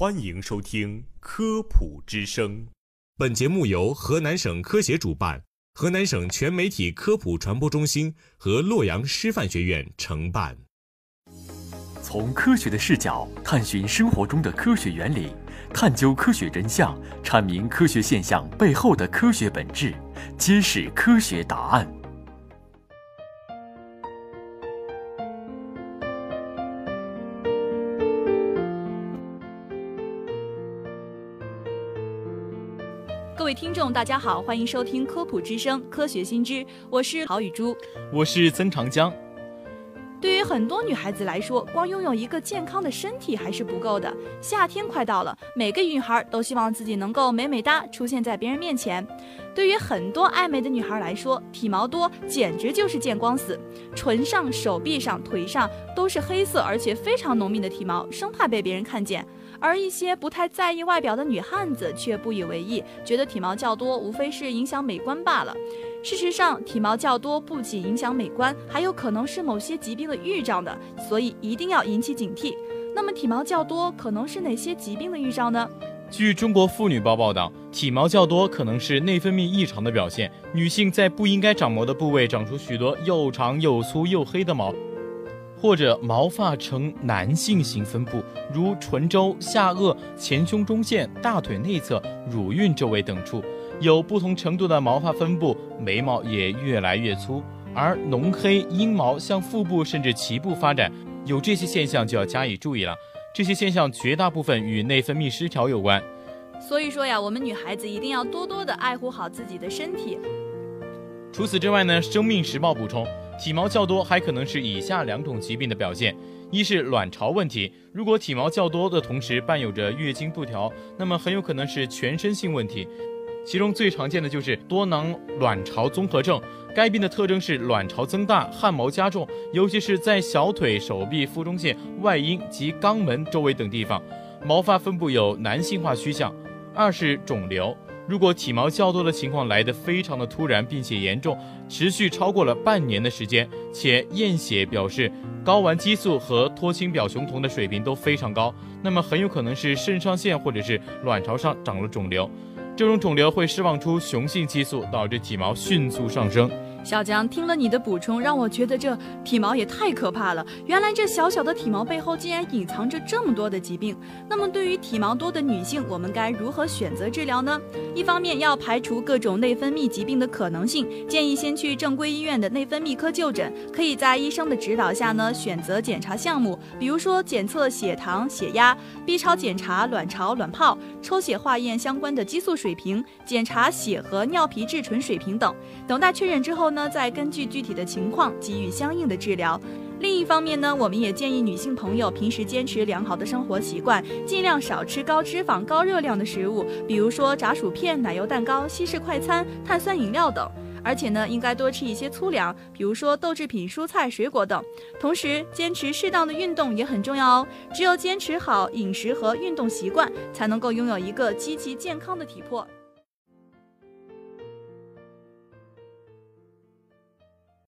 欢迎收听《科普之声》。本节目由河南省科协主办，河南省全媒体科普传播中心和洛阳师范学院承办。从科学的视角探寻生活中的科学原理，探究科学真相，阐明科学现象背后的科学本质，揭示科学答案。各位听众大家好，欢迎收听科普之声科学新知，我是郝雨珠，我是曾长江。对于很多女孩子来说，光拥有一个健康的身体还是不够的。夏天快到了，每个女孩都希望自己能够美美哒出现在别人面前。对于很多爱美的女孩来说，体毛多简直就是见光死，唇上、手臂上、腿上都是黑色而且非常浓密的体毛，生怕被别人看见。而一些不太在意外表的女汉子却不以为意，觉得体毛较多无非是影响美观罢了。事实上，体毛较多不仅影响美观，还有可能是某些疾病的预兆的，所以一定要引起警惕。那么体毛较多可能是哪些疾病的预兆呢？据中国妇女报报道，体毛较多可能是内分泌异常的表现，女性在不应该长毛的部位长出许多又长又粗又黑的毛，或者毛发呈男性型分布，如唇周、下颚、前胸中线、大腿内侧、乳晕周围等处。有不同程度的毛发分布，眉毛也越来越粗，而浓黑阴毛向腹部甚至脐部发展。有这些现象就要加以注意了，这些现象绝大部分与内分泌失调有关。所以说呀，我们女孩子一定要多多的爱护好自己的身体。除此之外呢，生命时报补充，体毛较多还可能是以下2种疾病的表现。一是卵巢问题，如果体毛较多的同时伴有着月经不调，那么很有可能是全身性问题。其中最常见的就是多囊卵巢综合症，该病的特征是卵巢增大、汗毛加重，尤其是在小腿、手臂、腹中线、外阴及肛门周围等地方，毛发分布有男性化趋向。二是肿瘤，如果体毛较多的情况来得非常的突然，并且严重，持续超过了半年的时间，且验血表示睾丸激素和脱氢表雄酮的水平都非常高，那么很有可能是肾上腺或者是卵巢上长了肿瘤。这种肿瘤会释放出雄性激素，导致体毛迅速上升。小江，听了你的补充，让我觉得这体毛也太可怕了，原来这小小的体毛背后竟然隐藏着这么多的疾病。那么对于体毛多的女性，我们该如何选择治疗呢？一方面要排除各种内分泌疾病的可能性，建议先去正规医院的内分泌科就诊，可以在医生的指导下呢，选择检查项目，比如说检测血糖、血压、B 超检查卵巢、卵泡、抽血化验相关的激素水平，检查血和尿皮质醇水平等。等待确认之后呢，再根据具体的情况给予相应的治疗。另一方面呢，我们也建议女性朋友平时坚持良好的生活习惯，尽量少吃高脂肪、高热量的食物，比如说炸薯片、奶油蛋糕、西式快餐、碳酸饮料等。而且呢，应该多吃一些粗粮，比如说豆制品、蔬菜、水果等。同时，坚持适当的运动也很重要哦。只有坚持好饮食和运动习惯，才能够拥有一个积极健康的体魄。